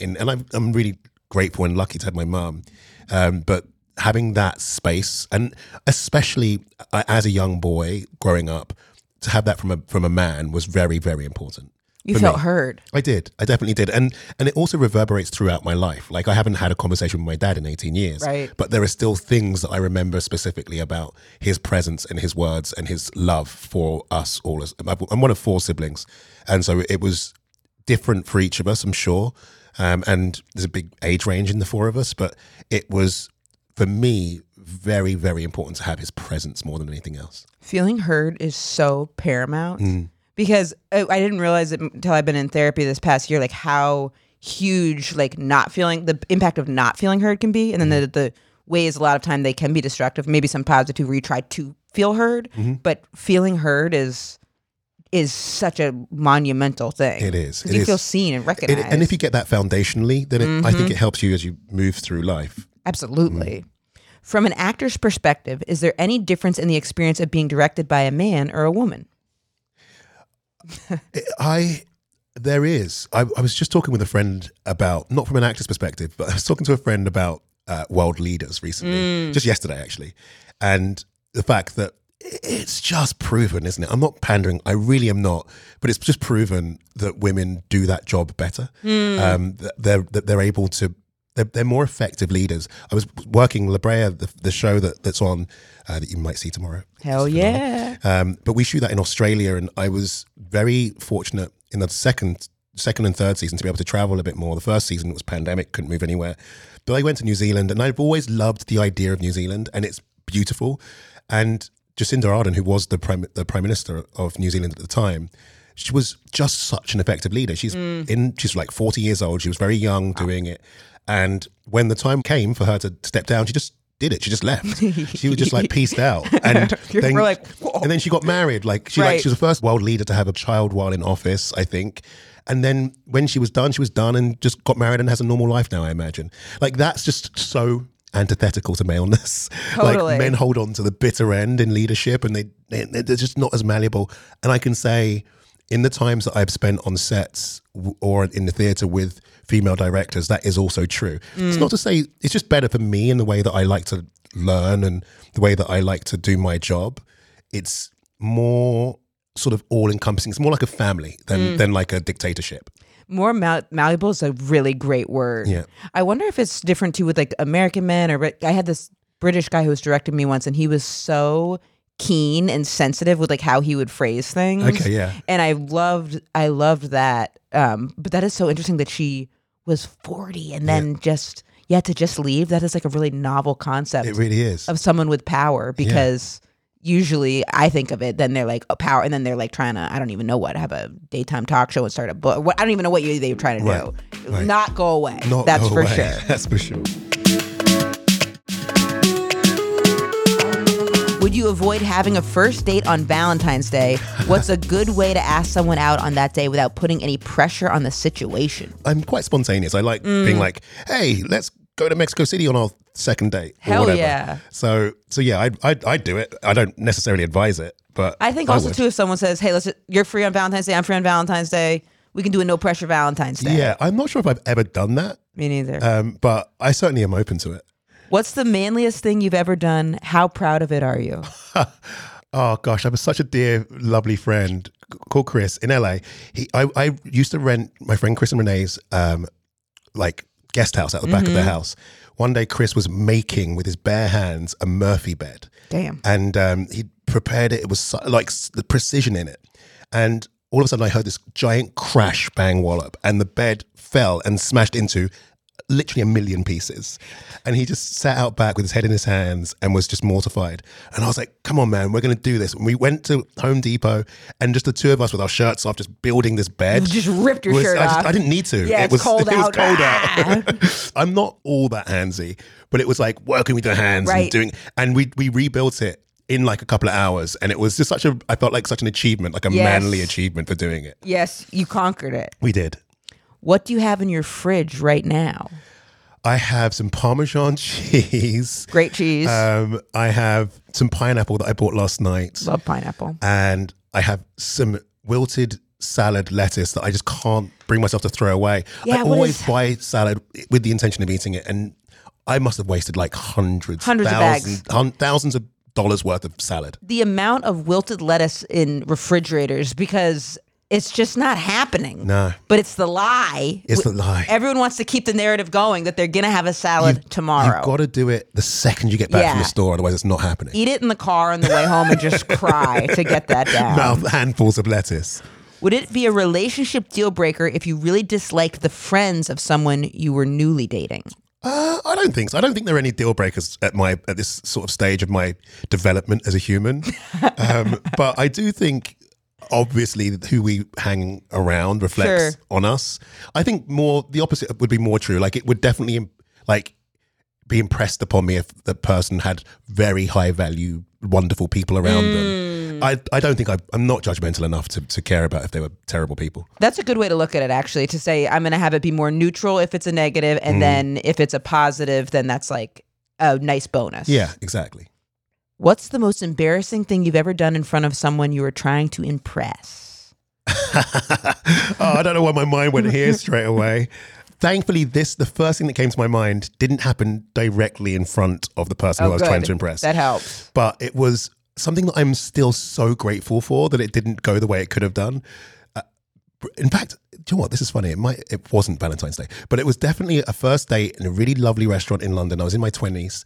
I'm really grateful and lucky to have my mum. But having that space, and especially as a young boy growing up, to have that from a man was very, very important. You felt heard. I did. I definitely did. And it also reverberates throughout my life. Like, I haven't had a conversation with my dad in 18 years. Right. But there are still things that I remember specifically about his presence and his words and his love for us all. I'm one of 4 siblings. And so it was different for each of us, I'm sure. And there's a big age range in the 4 of us. But it was, for me, very, very important to have his presence more than anything else. Feeling heard is so paramount. Because I didn't realize it until I've been in therapy this past year, like how huge, like the impact of not feeling heard can be. And then the ways a lot of time they can be destructive, maybe some positive where you try to feel heard, but feeling heard is such a monumental thing. It is. Because you feel seen and recognized. And if you get that foundationally, then I think it helps you as you move through life. Absolutely. From an actor's perspective, is there any difference in the experience of being directed by a man or a woman? There is. I was just talking with a friend about, not from an actor's perspective, but I was talking to a friend about world leaders recently, just yesterday actually, and the fact that it's just proven, isn't it? I'm not pandering, I really am not, but it's just proven that women do that job better. They're able to, they're more effective leaders. I was working La Brea, the show that's on that you might see tomorrow. Hell yeah. But we shoot that in Australia, and I was very fortunate in the second and third season to be able to travel a bit more. The first season was pandemic, couldn't move anywhere. But I went to New Zealand, and I've always loved the idea of New Zealand, and it's beautiful. And Jacinda Ardern, who was the Prime Minister of New Zealand at the time, she was just such an effective leader. She's like 40 years old. She was very young doing it. And when the time came for her to step down, she just did it. She just left. She was just like peaced out. And then, we're like, whoa. And then she got married. She was the first world leader to have a child while in office, I think. And then when she was done and just got married and has a normal life now, I imagine. Like, that's just so antithetical to maleness. Totally. Like, men hold on to the bitter end in leadership, and they're just not as malleable. And I can say, in the times that I've spent on sets or in the theatre with female directors, that is also true. It's not to say, it's just better for me in the way that I like to learn and the way that I like to do my job. It's more sort of all-encompassing. It's more like a family than like a dictatorship. More malleable is a really great word. Yeah. I wonder if it's different too with like American men, or I had this British guy who was directing me once, and he was so keen and sensitive with like how he would phrase things. Okay, yeah. And I loved that. But that is so interesting that she was 40 and then just yet to just leave. That is like a really novel concept. It really is. Of someone with power, because usually I think of it, then they're like, oh, power, and then they're like trying to, I don't even know what, have a daytime talk show and start a book. I don't even know what they were trying to do. Right. Not go away. That's for sure. Would you avoid having a first date on Valentine's Day? What's a good way to ask someone out on that day without putting any pressure on the situation? I'm quite spontaneous. I like being like, hey, let's go to Mexico City on our second date. Hell whatever. Yeah. So yeah, I'd do it. I don't necessarily advise it, but I think too, if someone says, hey, you're free on Valentine's Day, I'm free on Valentine's Day, we can do a no pressure Valentine's Day. Yeah, I'm not sure if I've ever done that. Me neither. But I certainly am open to it. What's the manliest thing you've ever done? How proud of it are you? Oh, gosh. I was such a dear, lovely friend called Chris in LA. I used to rent my friend Chris and Renee's like guest house out the back of their house. One day, Chris was making with his bare hands a Murphy bed. Damn. And he prepared it. It was like the precision in it. And all of a sudden, I heard this giant crash, bang, wallop. And the bed fell and smashed into literally a million pieces. And he just sat out back with his head in his hands and was just mortified. And I was like, come on, man, we're going to do this. And we went to Home Depot and just the two of us with our shirts off, just building this bed. You just ripped your shirt off. I didn't need to. Yeah, it was cold out. I'm not all that handsy, but it was like working with your hands and doing, and we rebuilt it in like a couple of hours. And it was just such a, I felt like such an achievement, like a manly achievement for doing it. Yes, you conquered it. We did. What do you have in your fridge right now? I have some Parmesan cheese. Great cheese. I have some pineapple that I bought last night. Love pineapple. And I have some wilted salad lettuce that I just can't bring myself to throw away. Yeah, I always buy salad with the intention of eating it. And I must have wasted like thousands of dollars worth of salad. The amount of wilted lettuce in refrigerators, because it's just not happening. No. But it's the lie. It's the lie. Everyone wants to keep the narrative going that they're going to have a salad tomorrow. You've got to do it the second you get back from the store. Otherwise, it's not happening. Eat it in the car on the way home and just cry to get that down. Mouth handfuls of lettuce. Would it be a relationship deal breaker if you really disliked the friends of someone you were newly dating? I don't think so. I don't think there are any deal breakers at this sort of stage of my development as a human. But I do think, obviously, who we hang around reflects on us. I think more the opposite would be more true. Like, it would definitely like be impressed upon me if the person had very high value, wonderful people around them. I don't think I'm not judgmental enough to care about if they were terrible people. That's a good way to look at it, actually, to say I'm going to have it be more neutral if it's a negative, and then if it's a positive, then that's like a nice bonus. Yeah, exactly. What's the most embarrassing thing you've ever done in front of someone you were trying to impress? I don't know why my mind went here straight away. Thankfully, the first thing that came to my mind didn't happen directly in front of the person who I was trying to impress. That helps. But it was something that I'm still so grateful for that it didn't go the way it could have done. In fact, do you know what? This is funny. It wasn't Valentine's Day, but it was definitely a first date in a really lovely restaurant in London. I was in my 20s.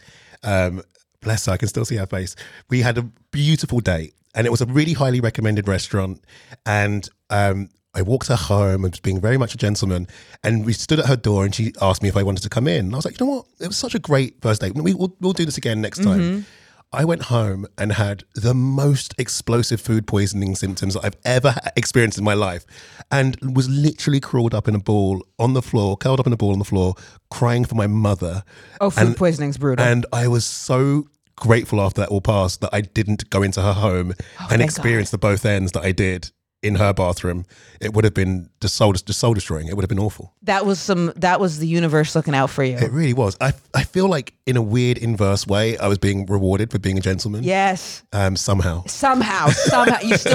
Bless her, I can still see her face. We had a beautiful date and it was a really highly recommended restaurant. And I walked her home and was being very much a gentleman. And we stood at her door and she asked me if I wanted to come in. And I was like, you know what? It was such a great first date. We'll do this again next time. I went home and had the most explosive food poisoning symptoms that I've ever experienced in my life, and was literally curled up in a ball on the floor, crying for my mother. Oh, food poisoning's brutal. And I was so grateful after that all passed that I didn't go into her home and experience the both ends that I did in her bathroom. It would have been soul destroying. It would have been awful. That was the universe looking out for you. It really was. I feel like in a weird inverse way, I was being rewarded for being a gentleman. Yes. Somehow. You still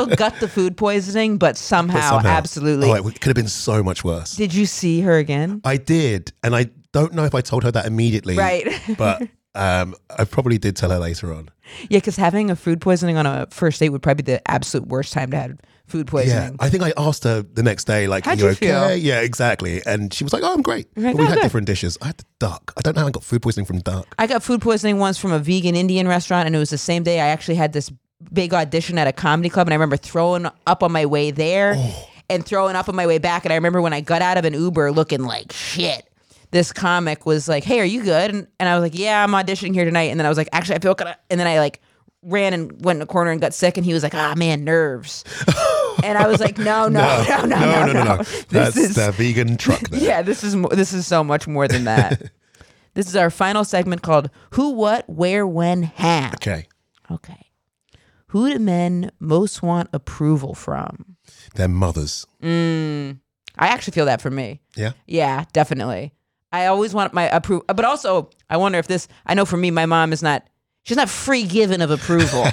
got the food poisoning, but somehow. Absolutely. Oh, it could have been so much worse. Did you see her again? I did. And I don't know if I told her that immediately. Right. But I probably did tell her later on. Yeah, because having a food poisoning on a first date would probably be the absolute worst time to have food poisoning. Yeah, I think I asked her the next day, like, "Are you okay?" Feel? Yeah, exactly. And she was like, "Oh, I'm great." But we had different dishes. I had the duck. I don't know how I got food poisoning from duck. I got food poisoning once from a vegan Indian restaurant, and it was the same day I actually had this big audition at a comedy club, and I remember throwing up on my way there and throwing up on my way back. And I remember when I got out of an Uber looking like shit, this comic was like, "Hey, are you good?" And I was like, "Yeah, I'm auditioning here tonight." And then I was like, "Actually, I feel kind of," and then I like ran and went in a corner and got sick, and he was like, "Ah, man, nerves." And I was like, no. That's the vegan truck there. Yeah, this is so much more than that. This is our final segment called Who, What, Where, When, How. Okay. Who do men most want approval from? Their mothers. I actually feel that for me. Yeah? Yeah, definitely. I always want my approval, but also I wonder if this, I know for me, my mom is not, she's not free given of approval.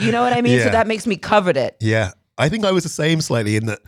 You know what I mean? Yeah. So that makes me covet it. Yeah. I think I was the same slightly in that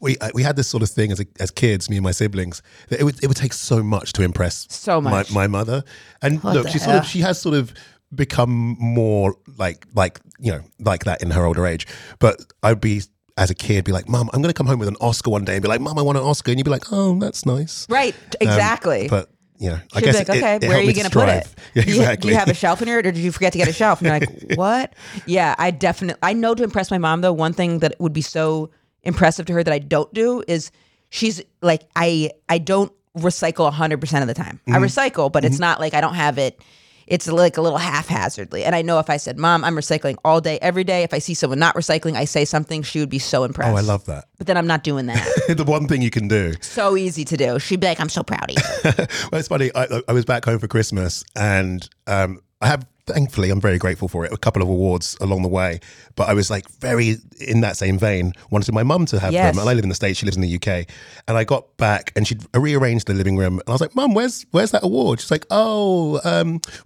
we had this sort of thing as kids, me and my siblings, that it would take so much to impress my mother. And look, she has sort of become more like that in her older age. But I'd be, as a kid, be like, "Mom, I'm going to come home with an Oscar one day," and be like, "Mom, I want an Oscar," and you'd be like, "Oh, that's nice." Right, exactly. But you know, I guess, like, okay, where are you going to put it? Yeah, exactly. Do you have a shelf in here, or did you forget to get a shelf? And you're like, what? Yeah, I know to impress my mom, though, one thing that would be so impressive to her that I don't do is she's like, I don't recycle 100% of the time. Mm-hmm. I recycle, but it's not like I don't have it. It's like a little haphazardly. And I know if I said, Mom, I'm recycling all day, every day. If I see someone not recycling, I say something, she would be so impressed. Oh, I love that. But then I'm not doing that. The one thing you can do. So easy to do. She'd be like, I'm so proud of you. Well, it's funny. I was back home for Christmas and I have, thankfully, I'm very grateful for it, a couple of awards along the way. But I was like very, in that same vein, wanted my mum to have them. And I live in the States, she lives in the UK. And I got back and she'd rearranged the living room. And I was like, Mum, where's that award? She's like, well,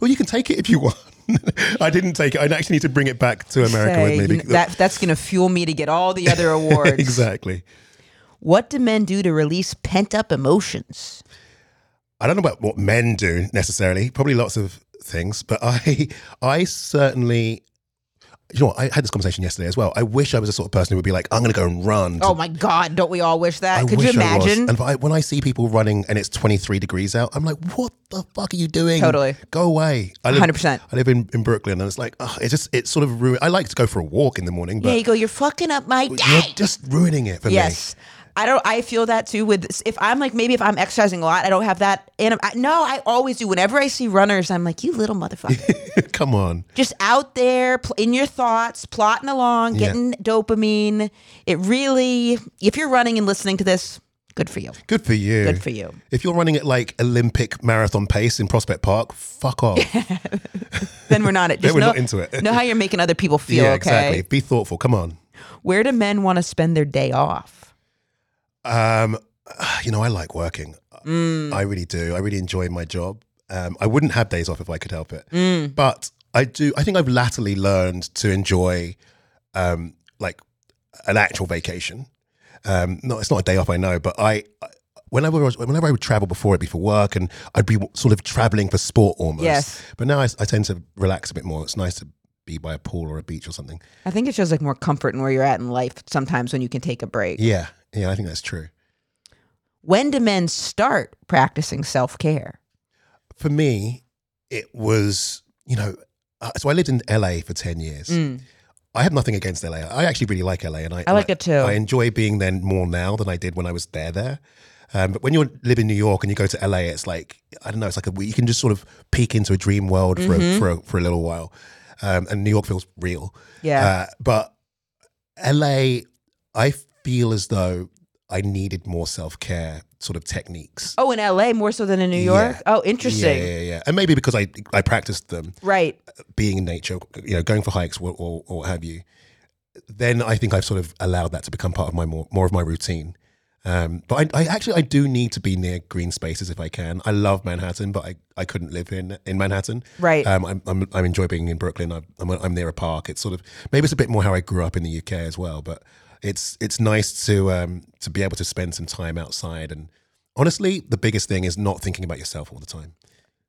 you can take it if you want. I didn't take it. I actually need to bring it back to America with me. That's going to fuel me to get all the other awards. Exactly. What do men do to release pent-up emotions? I don't know about what men do necessarily. Probably lots of things, but I certainly, you know what, I had this conversation yesterday as well. I wish I was the sort of person who would be like, I'm going to go and run. Oh my God, don't we all wish that? Could you imagine? When I see people running and it's 23 degrees out, I'm like, what the fuck are you doing? Totally. Go away. 100%. I live in Brooklyn and it's like, it's sort of ruined. I like to go for a walk in the morning. But yeah, you go, you're fucking up my day. You're just ruining it for me. Yes. I feel that too with, if I'm like, maybe if I'm exercising a lot, I don't have that. I always do. Whenever I see runners, I'm like, you little motherfucker. Come on. Just out there in your thoughts, plotting along, getting dopamine. It really, if you're running and listening to this, good for you. Good for you. Good for you. If you're running at like Olympic marathon pace in Prospect Park, fuck off. Then we're not. Then we're not into it. Know how you're making other people feel, okay? Yeah, exactly. Be thoughtful. Come on. Where do men want to spend their day off? I like working. I really do. I really enjoy my job. I wouldn't have days off if I could help it. But I do. I think I've latterly learned to enjoy like an actual vacation. No, it's not a day off, I know, but whenever I would travel before, it'd be for work and I'd be sort of traveling for sport almost. Yes. But now I tend to relax a bit more. It's nice to be by a pool or a beach or something. I think it shows like more comfort in where you're at in life sometimes when you can take a break. Yeah. Yeah, I think that's true. When do men start practicing self-care? For me, it was, so I lived in LA for 10 years. I have nothing against LA. I actually really like LA. And I like it too. I enjoy being there more now than I did when I was there. But when you live in New York and you go to LA, it's like, I don't know, it's like you can just sort of peek into a dream world for a little while. And New York feels real. Yeah. But LA, I feel as though I needed more self-care sort of techniques. Oh, in LA more so than in New York? Yeah. Oh, interesting. Yeah. And maybe because I practiced them. Right. Being in nature, going for hikes or what have you. Then I think I've sort of allowed that to become part of my more of my routine. But I do need to be near green spaces if I can. I love Manhattan, but I couldn't live in Manhattan. Right. I enjoy being in Brooklyn. I'm near a park. It's sort of, maybe it's a bit more how I grew up in the UK as well, but it's nice to be able to spend some time outside. And honestly, the biggest thing is not thinking about yourself all the time.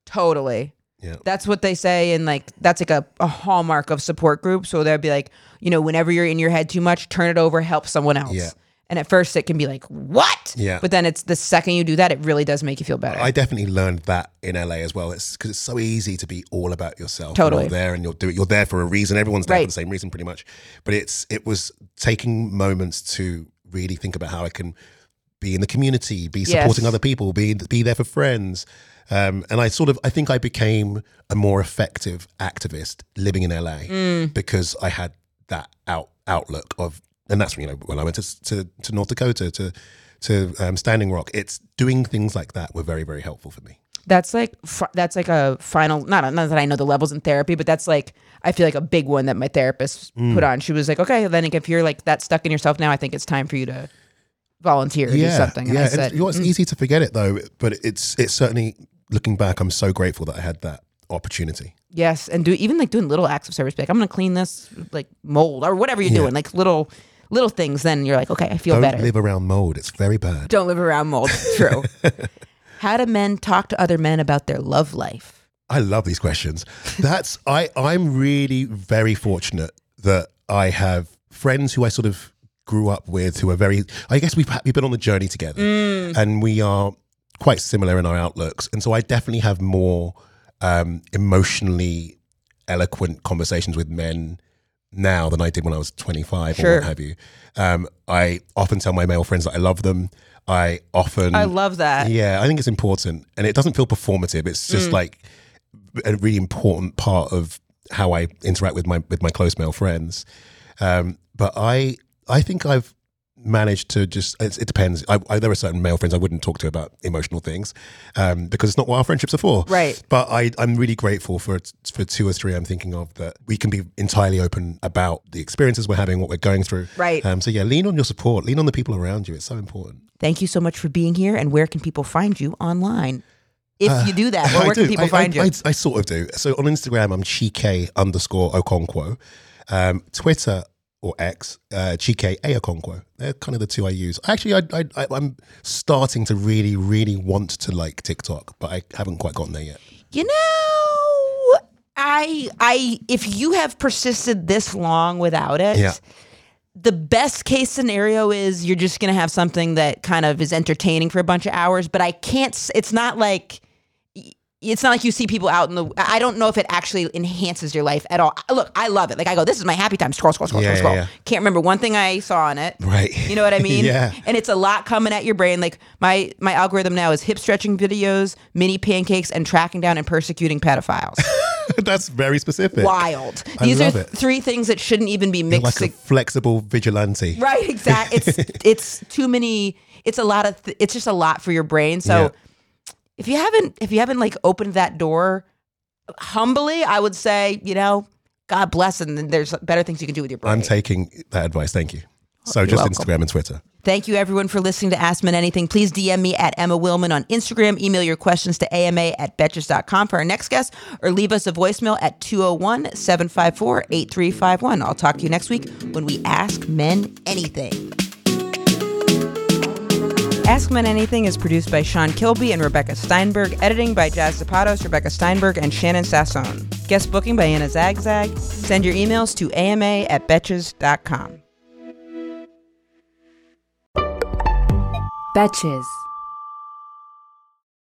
Totally. Yeah. That's what they say. And like, that's like a hallmark of support groups. So they'd be like, whenever you're in your head too much, turn it over, help someone else. Yeah. And at first it can be like, what? Yeah. But then it's the second you do that, it really does make you feel better. I definitely learned that in LA as well. It's because it's so easy to be all about yourself. Totally. You're there and you're there for a reason. Everyone's there for the same reason pretty much. But it was taking moments to really think about how I can be in the community, be supporting other people, be there for friends. And I think I became a more effective activist living in LA because I had that outlook of, and that's when I went to North Dakota to Standing Rock. It's doing things like that were very, very helpful for me. That's like a final, not that I know the levels in therapy, but that's like, I feel like a big one that my therapist put on. She was like, okay, then if you're like that stuck in yourself now, I think it's time for you to volunteer or do something. And I said, it's easy to forget it though, but it's certainly, looking back, I'm so grateful that I had that opportunity. Yes, and doing little acts of service, like I'm gonna clean this like mold or whatever you're doing, like little things, then you're like, okay, I feel better. Don't live around mold. It's very bad. Don't live around mold. It's true. How do men talk to other men about their love life? I love these questions. I'm really very fortunate that I have friends who I sort of grew up with who are very, I guess we've been on the journey together and we are quite similar in our outlooks. And so I definitely have more emotionally eloquent conversations with men now than I did when I was 25 or what have you. I often tell my male friends that I love them. I love that. Yeah, I think it's important. And it doesn't feel performative. It's just like a really important part of how I interact with my close male friends. But I think I've managed to just, it depends. There are certain male friends I wouldn't talk to about emotional things because it's not what our friendships are for. Right. But I'm really grateful for two or three I'm thinking of that we can be entirely open about the experiences we're having, what we're going through. Right. So yeah, lean on your support. Lean on the people around you. It's so important. Thank you so much for being here. And where can people find you online? If you do that, where can people find you? I sort of do. So on Instagram, I'm Chike_Okonkwo. Twitter, or X, Chike Okonkwo. They're kind of the two I use. Actually, I'm starting to really, really want to like TikTok, but I haven't quite gotten there yet. You know, I if you have persisted this long without it, yeah. The best case scenario is you're just going to have something that kind of is entertaining for a bunch of hours, but I can't, it's not like you see people out in the, I don't know if it actually enhances your life at all. Look, I love it. Like I go, this is my happy time. Scroll. Yeah. Can't remember one thing I saw on it. Right. You know what I mean? Yeah. And it's a lot coming at your brain. Like my algorithm now is hip stretching videos, mini pancakes, and tracking down and persecuting pedophiles. That's very specific. Wild. These are three things that shouldn't even be mixed. Like a flexible vigilante. Right, exactly. It's too many. It's a lot of, it's just a lot for your brain. So yeah. If you haven't like opened that door humbly, I would say, you know, God bless, and there's better things you can do with your brain. I'm taking that advice. Thank you. So just welcome. Instagram and Twitter. Thank you, everyone, for listening to Ask Men Anything. Please DM me at Emma Willman on Instagram. Email your questions to ama@betches.com for our next guest, or leave us a voicemail at 201-754-8351. I'll talk to you next week when we Ask Men Anything. Ask Men Anything is produced by Sean Kilby and Rebecca Steinberg, editing by Jazz Zapatos, Rebecca Steinberg, and Shannon Sassone. Guest booking by Anna Zagzag. Send your emails to ama@betches.com. Betches.